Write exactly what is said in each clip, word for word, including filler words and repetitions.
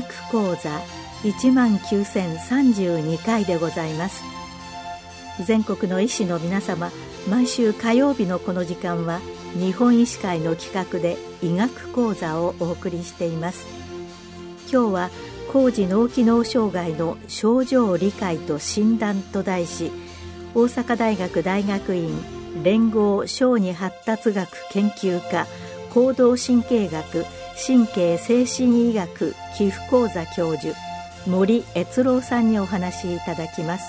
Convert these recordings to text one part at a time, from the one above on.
学講座 いちまんきゅうせんさんじゅうに 回でございます。全国の医師の皆様、毎週火曜日のこの時間は日本医師会の企画で医学講座をお送りしています。今日は高次脳機能障害の症状理解と診断と題し、大阪大学大学院連合小児発達学研究科行動神経学神経精神医学寄附講座教授、森悦郎さんにお話いただきます。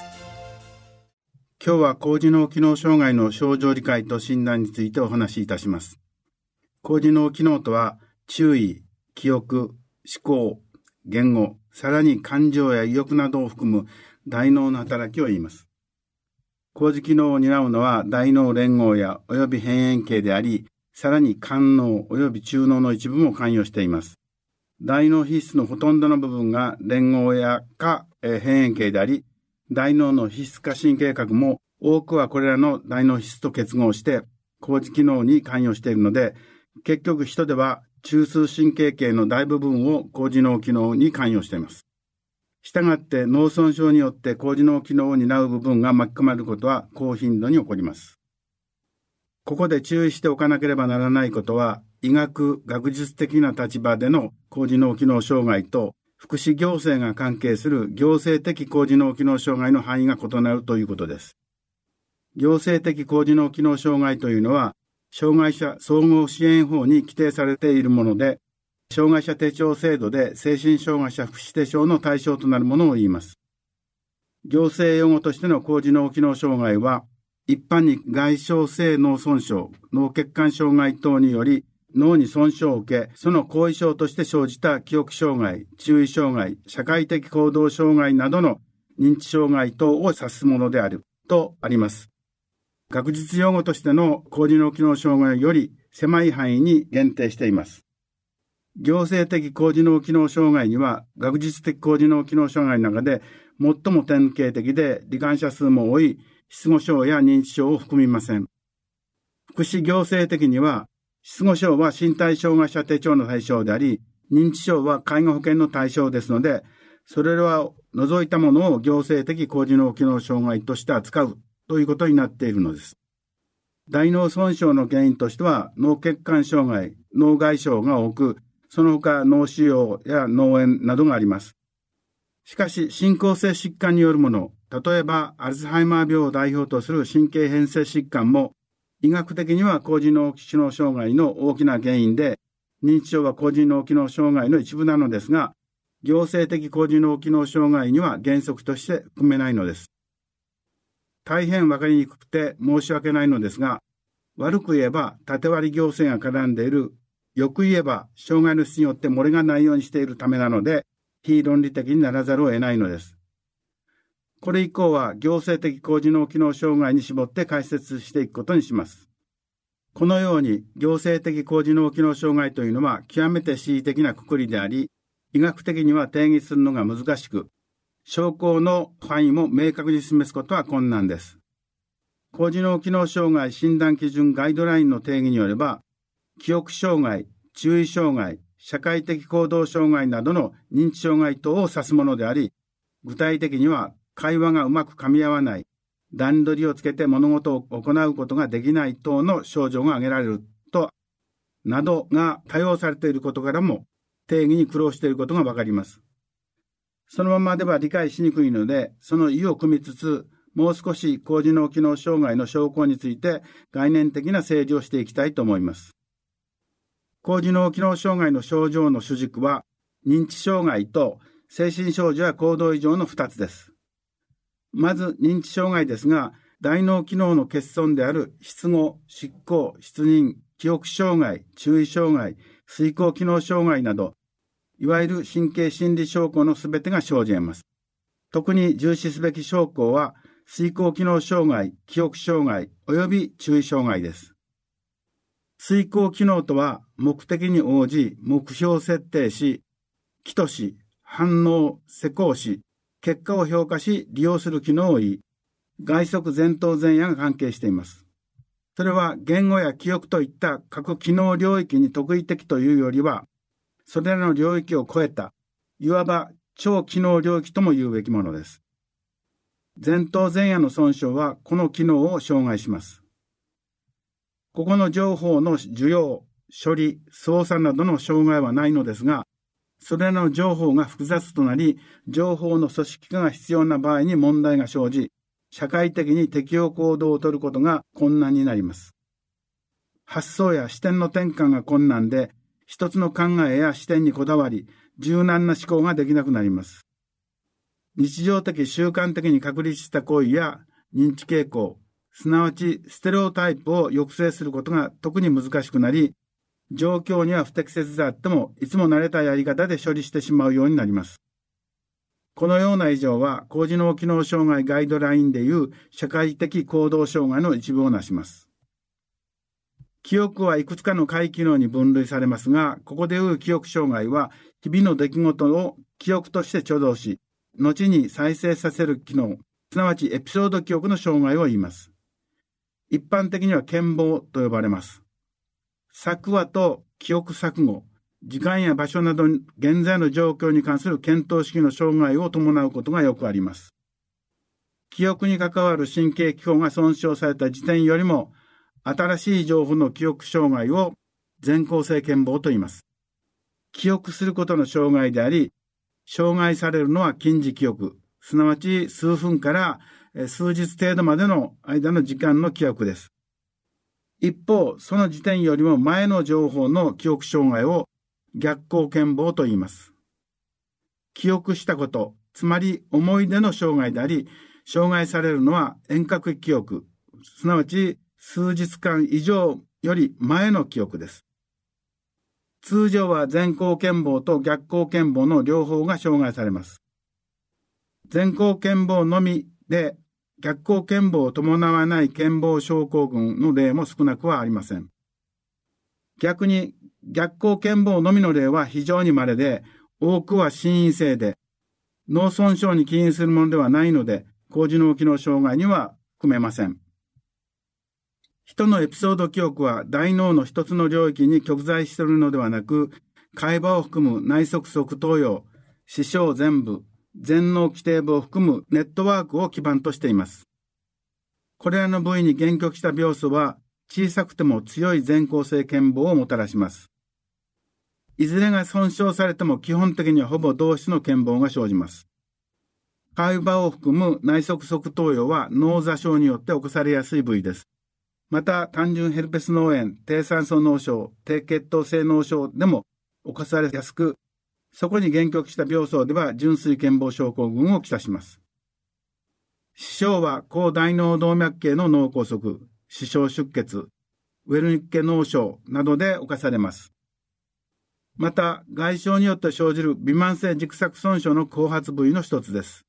今日は高次脳機能障害の症状理解と診断についてお話しいたします。高次脳機能とは、注意、記憶、思考、言語、さらに感情や意欲などを含む大脳の働きを言います。高次機能を担うのは大脳連合やおよび辺縁系であり、さらに間脳および中脳の一部も関与しています。大脳皮質のほとんどの部分が連合や下辺縁系であり、大脳の皮質化神経核も多くはこれらの大脳皮質と結合して高次機能に関与しているので、結局人では中枢神経系の大部分を高次脳機能に関与しています。したがって脳損傷によって高次脳機能を担う部分が巻き込まれることは高頻度に起こります。ここで注意しておかなければならないことは、医学・学術的な立場での高次脳機能障害と福祉行政が関係する行政的高次脳機能障害の範囲が異なるということです。行政的高次脳機能障害というのは、障害者総合支援法に規定されているもので、障害者手帳制度で精神障害者福祉手帳の対象となるものを言います。行政用語としての高次脳機能障害は、一般に外傷性脳損傷、脳血管障害等により脳に損傷を受け、その後遺症として生じた記憶障害、注意障害、社会的行動障害などの認知障害等を指すものであるとあります。学術用語としての高次脳機能障害より狭い範囲に限定しています。行政的高次脳機能障害には、学術的高次脳機能障害の中で最も典型的で罹患者数も多い失語症や認知症を含みません。福祉行政的には、失語症は身体障害者手帳の対象であり、認知症は介護保険の対象ですので、それらを除いたものを行政的高次脳機能障害として扱うということになっているのです。大脳損傷の原因としては、脳血管障害、脳外傷が多く、その他脳腫瘍や脳炎などがあります。しかし、進行性疾患によるもの、例えばアルツハイマー病を代表とする神経変性疾患も、医学的には高次脳機能障害の大きな原因で、認知症は高次脳機能障害の一部なのですが、行政的高次脳機能障害には原則として含めないのです。大変わかりにくくて申し訳ないのですが、悪く言えば縦割り行政が絡んでいる、よく言えば、障害の質によって漏れがないようにしているためなので、非論理的にならざるを得ないのです。これ以降は、行政的高次脳機能障害に絞って解説していくことにします。このように、行政的高次脳機能障害というのは、極めて恣意的な括りであり、医学的には定義するのが難しく、症候の範囲も明確に示すことは困難です。高次脳機能障害診断基準ガイドラインの定義によれば、記憶障害、注意障害、社会的行動障害などの認知障害等を指すものであり、具体的には会話がうまく噛み合わない、段取りをつけて物事を行うことができない等の症状が挙げられると、などが多用されていることからも定義に苦労していることがわかります。そのままでは理解しにくいので、その意を組みつつ、もう少し高次脳機能障害の症候について概念的な整理をしていきたいと思います。高次脳機能障害の症状の主軸は、認知障害と精神症状や行動異常のふたつです。まず認知障欠ですが、大脳機能の欠損である失語、失行、失認、記憶障害、注意障害、遂行機能障害など、いわゆる神経心理症候のすべてが生じ得ます。特に重視すべき症候は、遂行機能障害、記憶障害、および注意障害です。遂行機能とは、目的に応じ目標設定し、企図し、反応、施行し、結果を評価し利用する機能を言い、外側前頭前野が関係しています。それは言語や記憶といった各機能領域に特異的というよりは、それらの領域を超えたいわば超機能領域とも言うべきものです。前頭前野の損傷はこの機能を障害します。ここの情報の受容、処理、操作などの障害はないのですが、それらの情報が複雑となり、情報の組織化が必要な場合に問題が生じ、社会的に適応行動をとることが困難になります。発想や視点の転換が困難で、一つの考えや視点にこだわり、柔軟な思考ができなくなります。日常的習慣的に確立した行為や認知傾向、すなわちステレオタイプを抑制することが特に難しくなり、状況には不適切であっても、いつも慣れたやり方で処理してしまうようになります。このような以上は、高次脳機能障害ガイドラインでいう社会的行動障害の一部をなします。記憶はいくつかの下位機能に分類されますが、ここでいう記憶障害は、日々の出来事を記憶として貯蔵し、後に再生させる機能、すなわちエピソード記憶の障害を言います。一般的には健忘と呼ばれます。錯話と記憶錯誤、時間や場所など現在の状況に関する見当識の障害を伴うことがよくあります。記憶に関わる神経機構が損傷された時点よりも、新しい情報の記憶障害を前向性健忘と言います。記憶することの障害であり、障害されるのは近似記憶、すなわち数分から数日程度までの間の時間の記憶です。一方、その時点よりも前の情報の記憶障害を逆行健忘と言います。記憶したこと、つまり思い出の障害であり、障害されるのは遠隔記憶、すなわち数日間以上より前の記憶です。通常は前後健忘と逆行健忘の両方が障害されます。前後健忘のみで、逆行健忘を伴わない健忘症候群の例も少なくはありません。逆に逆行健忘のみの例は非常に稀で、多くは心因性で、脳損傷に起因するものではないので、高次脳機能障害には含めません。人のエピソード記憶は大脳の一つの領域に極在しているのではなく、海馬を含む内側側頭葉、視床前部、前脳基底部を含むネットワークを基盤としています。これらの部位に限局した病素は小さくても強い前向性健忘をもたらします。いずれが損傷されても基本的にはほぼ同種の健忘が生じます。海馬を含む内側側頭葉は脳挫傷によって起こされやすい部位です。また単純ヘルペス脳炎、低酸素脳症、低血糖性脳症でも起こされやすく、そこに限局した病巣では純粋健忘症候群をきたします。視床は高大脳動脈系の脳梗塞、視床出血、ウェルニッケ脳症などで侵されます。また、外傷によって生じる微慢性軸索損傷の後発部位の一つです。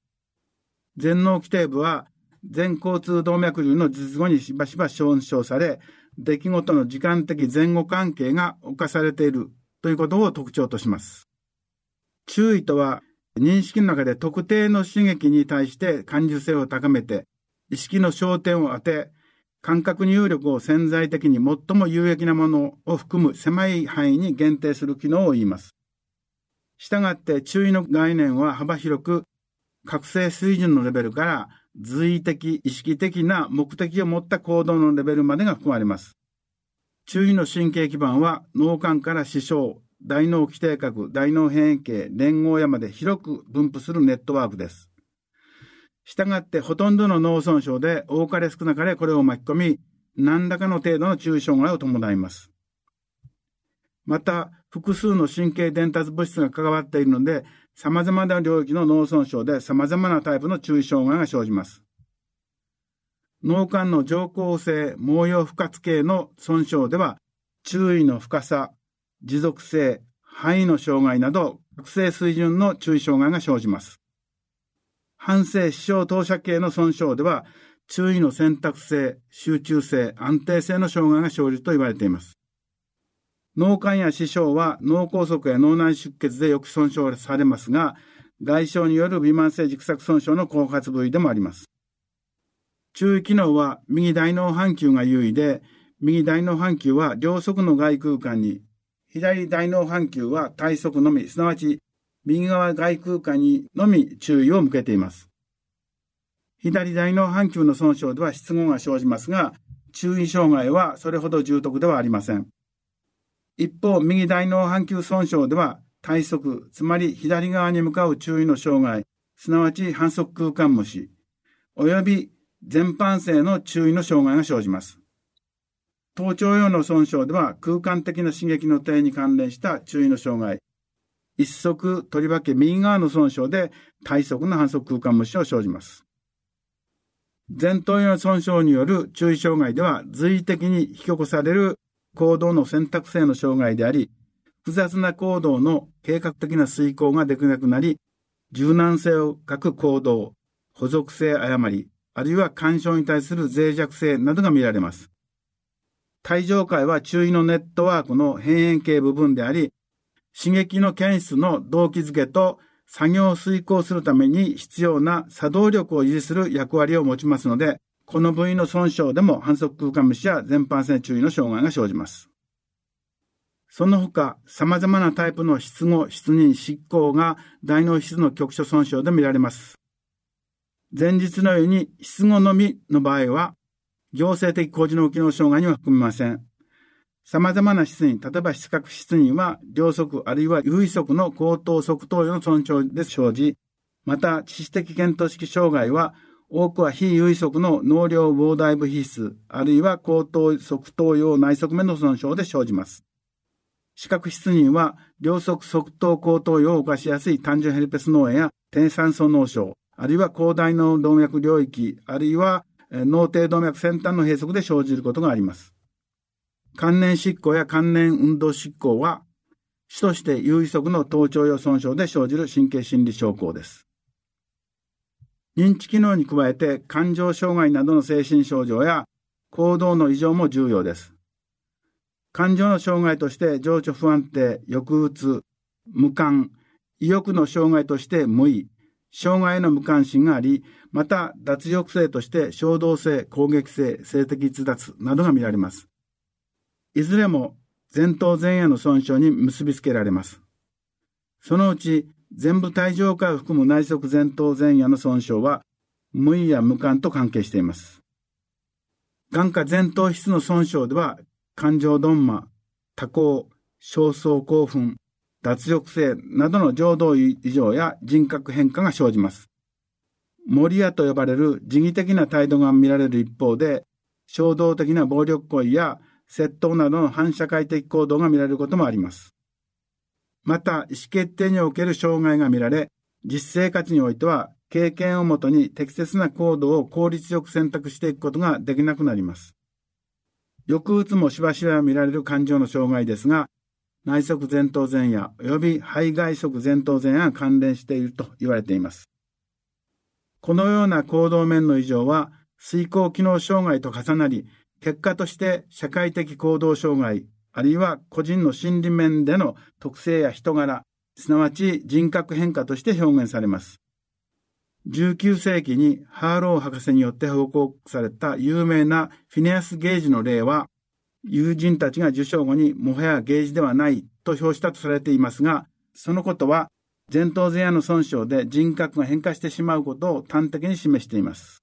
前脳基底部は前交通動脈瘤の術後にしばしば損傷され、出来事の時間的前後関係が侵されているということを特徴とします。注意とは、認識の中で特定の刺激に対して感受性を高めて、意識の焦点を当て、感覚入力を潜在的に最も有益なものを含む狭い範囲に限定する機能を言います。したがって注意の概念は幅広く、覚醒水準のレベルから随意的、意識的な目的を持った行動のレベルまでが含まれます。注意の神経基盤は脳幹から視床、大脳基底核、大脳辺縁系、連合野まで広く分布するネットワークです。したがってほとんどの脳損傷で多かれ少なかれこれを巻き込み、何らかの程度の注意障害を伴います。また、複数の神経伝達物質が関わっているので、様々な領域の脳損傷で様々なタイプの注意障害が生じます。脳幹の上行性、毛様不活系の損傷では、注意の深さ、持続性、範囲の障害など、覚醒水準の注意障害が生じます。反省・視床投射系の損傷では、注意の選択性、集中性、安定性の障害が生じると言われています。脳幹や視床は脳梗塞や脳内出血でよく損傷されますが、外傷による微慢性軸索損傷の後発部位でもあります。注意機能は右大脳半球が優位で、右大脳半球は両側の外空間に、左大脳半球は体側のみ、すなわち右側外空間にのみ注意を向けています。左大脳半球の損傷では失語が生じますが、注意障害はそれほど重篤ではありません。一方、右大脳半球損傷では体側、つまり左側に向かう注意の障害、すなわち反則空間無視、および全般性の注意の障害が生じます。頭頂葉の損傷では空間的な刺激の低に関連した注意の障害、一側とりわけ右側の損傷で体側の反則空間無視を生じます。前頭葉の損傷による注意障害では随意的に引き起こされる行動の選択性の障害であり、複雑な行動の計画的な遂行ができなくなり、柔軟性を欠く行動、補足性誤り、あるいは干渉に対する脆弱性などが見られます。帯状回は注意のネットワークの辺縁系部分であり、刺激の検出の動機づけと作業を遂行するために必要な作動力を維持する役割を持ちますので、この部位の損傷でも反則空間無視や全般性注意の障害が生じます。その他、様々なタイプの失語、失認、失行が大脳皮質の局所損傷で見られます。前日のように失語のみの場合は、行政的高次脳機能障害には含みません。様々な失認、例えば失覚失認は両側あるいは優位側の後頭側頭葉の損傷で生じ、また致死的検討式障害は多くは非優位側の脳梁膨大部皮質あるいは後頭側頭葉内側面の損傷で生じます。視覚失認は両側側頭後頭葉を侵しやすい単純ヘルペス脳炎や低酸素脳症あるいは広大脳動脈領域あるいは脳底動脈先端の閉塞で生じることがあります。関連失行や関連運動失行は、主として優位側の頭頂葉損傷で生じる神経心理症候です。認知機能に加えて感情障害などの精神症状や行動の異常も重要です。感情の障害として情緒不安定、抑うつ、無感、意欲の障害として無意、障害への無関心があり、また脱抑制として衝動性、攻撃性、性的逸脱などが見られます。いずれも前頭前野の損傷に結びつけられます。そのうち全部帯状回を含む内側前頭前野の損傷は無意や無感と関係しています。眼下前頭皮質の損傷では感情鈍麻、多幸、焦燥興奮、脱力性などの情動異常や人格変化が生じます。モリアと呼ばれる自義的な態度が見られる一方で、衝動的な暴力行為や窃盗などの反社会的行動が見られることもあります。また、意思決定における障害が見られ、実生活においては、経験をもとに適切な行動を効率よく選択していくことができなくなります。抑うつもしばしば見られる感情の障害ですが、内側前頭前野及び背外側前頭前野が関連していると言われています。このような行動面の異常は、遂行機能障害と重なり、結果として社会的行動障害、あるいは個人の心理面での特性や人柄、すなわち人格変化として表現されます。じゅうきゅうせいきにハーロー博士によって報告された有名なフィネアス・ゲージの例は、友人たちが受賞後にもはやゲージではないと評したとされていますが、そのことは前頭前野の損傷で人格が変化してしまうことを端的に示しています。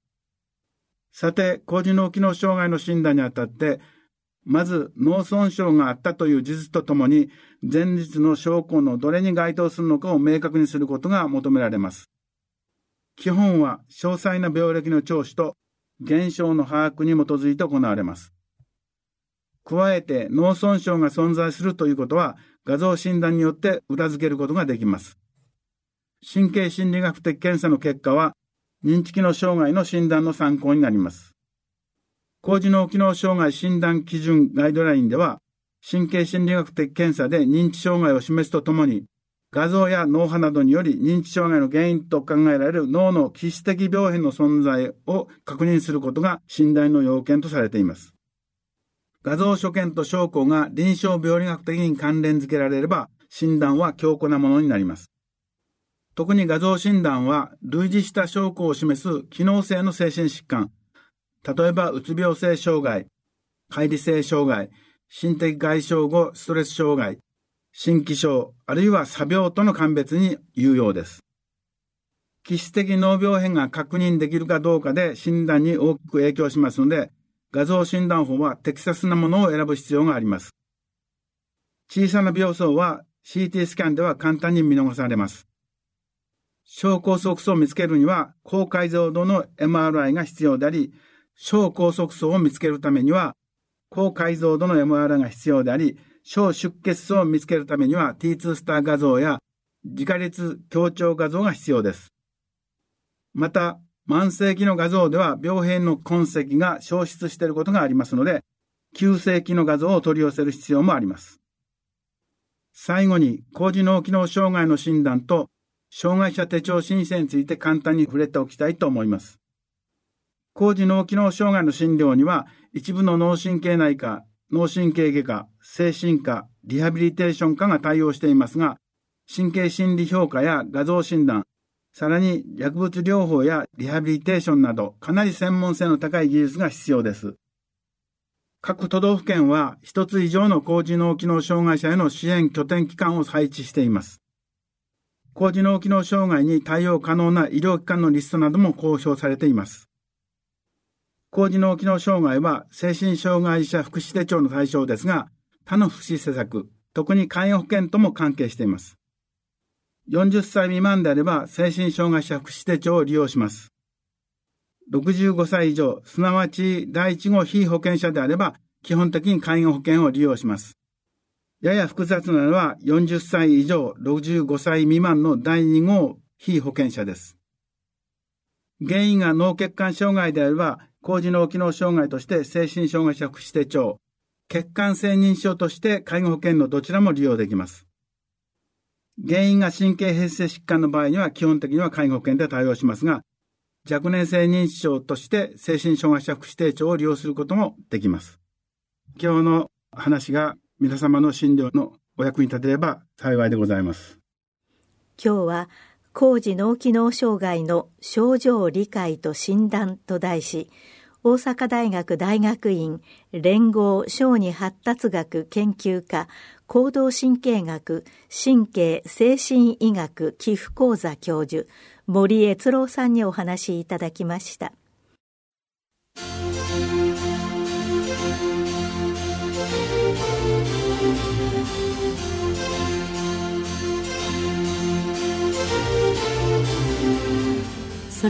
さて、高次脳機能障害の診断にあたって、まず脳損傷があったという事実とともに、前日の症候のどれに該当するのかを明確にすることが求められます。基本は詳細な病歴の聴取と現象の把握に基づいて行われます。加えて脳損傷が存在するということは、画像診断によって裏付けることができます。神経心理学的検査の結果は、認知機能障害の診断の参考になります。高次脳機能障害診断基準ガイドラインでは、神経心理学的検査で認知障害を示すとともに、画像や脳波などにより認知障害の原因と考えられる脳の基質的病変の存在を確認することが診断の要件とされています。画像所見と証拠が臨床病理学的に関連付けられれば、診断は強固なものになります。特に画像診断は、類似した症候を示す機能性の精神疾患、例えばうつ病性障害、解離性障害、心的外傷後ストレス障害、心気症あるいは詐病との鑑別に有用です。器質的脳病変が確認できるかどうかで診断に大きく影響しますので、画像診断法は適切なものを選ぶ必要があります。小さな病巣は シーティー スキャンでは簡単に見逃されます。小拘束巣を見つけるには高解像度の エムアールアイ が必要であり、小拘束巣を見つけるためには高解像度の エムアールアイ が必要であり、小出血巣を見つけるためには ティーツー スター画像や直列強調画像が必要です。また、慢性期の画像では病変の痕跡が消失していることがありますので、急性期の画像を取り寄せる必要もあります。最後に、高次脳機能障害の診断と、障害者手帳申請について簡単に触れておきたいと思います。高次脳機能障害の診療には、一部の脳神経内科、脳神経外科、精神科、リハビリテーション科が対応していますが、神経心理評価や画像診断、さらに薬物療法やリハビリテーションなどかなり専門性の高い技術が必要です。各都道府県は一つ以上の高次脳機能障害者への支援拠点機関を配置しています。高次脳機能障害に対応可能な医療機関のリストなども公表されています。高次脳機能障害は精神障害者福祉手帳の対象ですが、他の福祉施策、特に介護保険とも関係しています。よんじゅっさい未満であれば精神障害者福祉手帳を利用します。ろくじゅうごさい以上、すなわちだいいち号被保険者であれば基本的に介護保険を利用します。やや複雑なのはよんじゅっさい以上、ろくじゅうごさい未満のだいに号被保険者です。原因が脳血管障害であれば高次脳機能障害として精神障害者福祉手帳、血管性認知症として介護保険のどちらも利用できます。原因が神経変性疾患の場合には基本的には介護保険で対応しますが、若年性認知症として精神障害者福祉手帳を利用することもできます。今日の話が皆様の診療のお役に立てれば幸いでございます。今日は高次脳機能障害の症状理解と診断と題し、大阪大学大学院連合小児発達学研究科行動神経学神経精神医学寄附講座教授森悦郎さんにお話いただきました。そ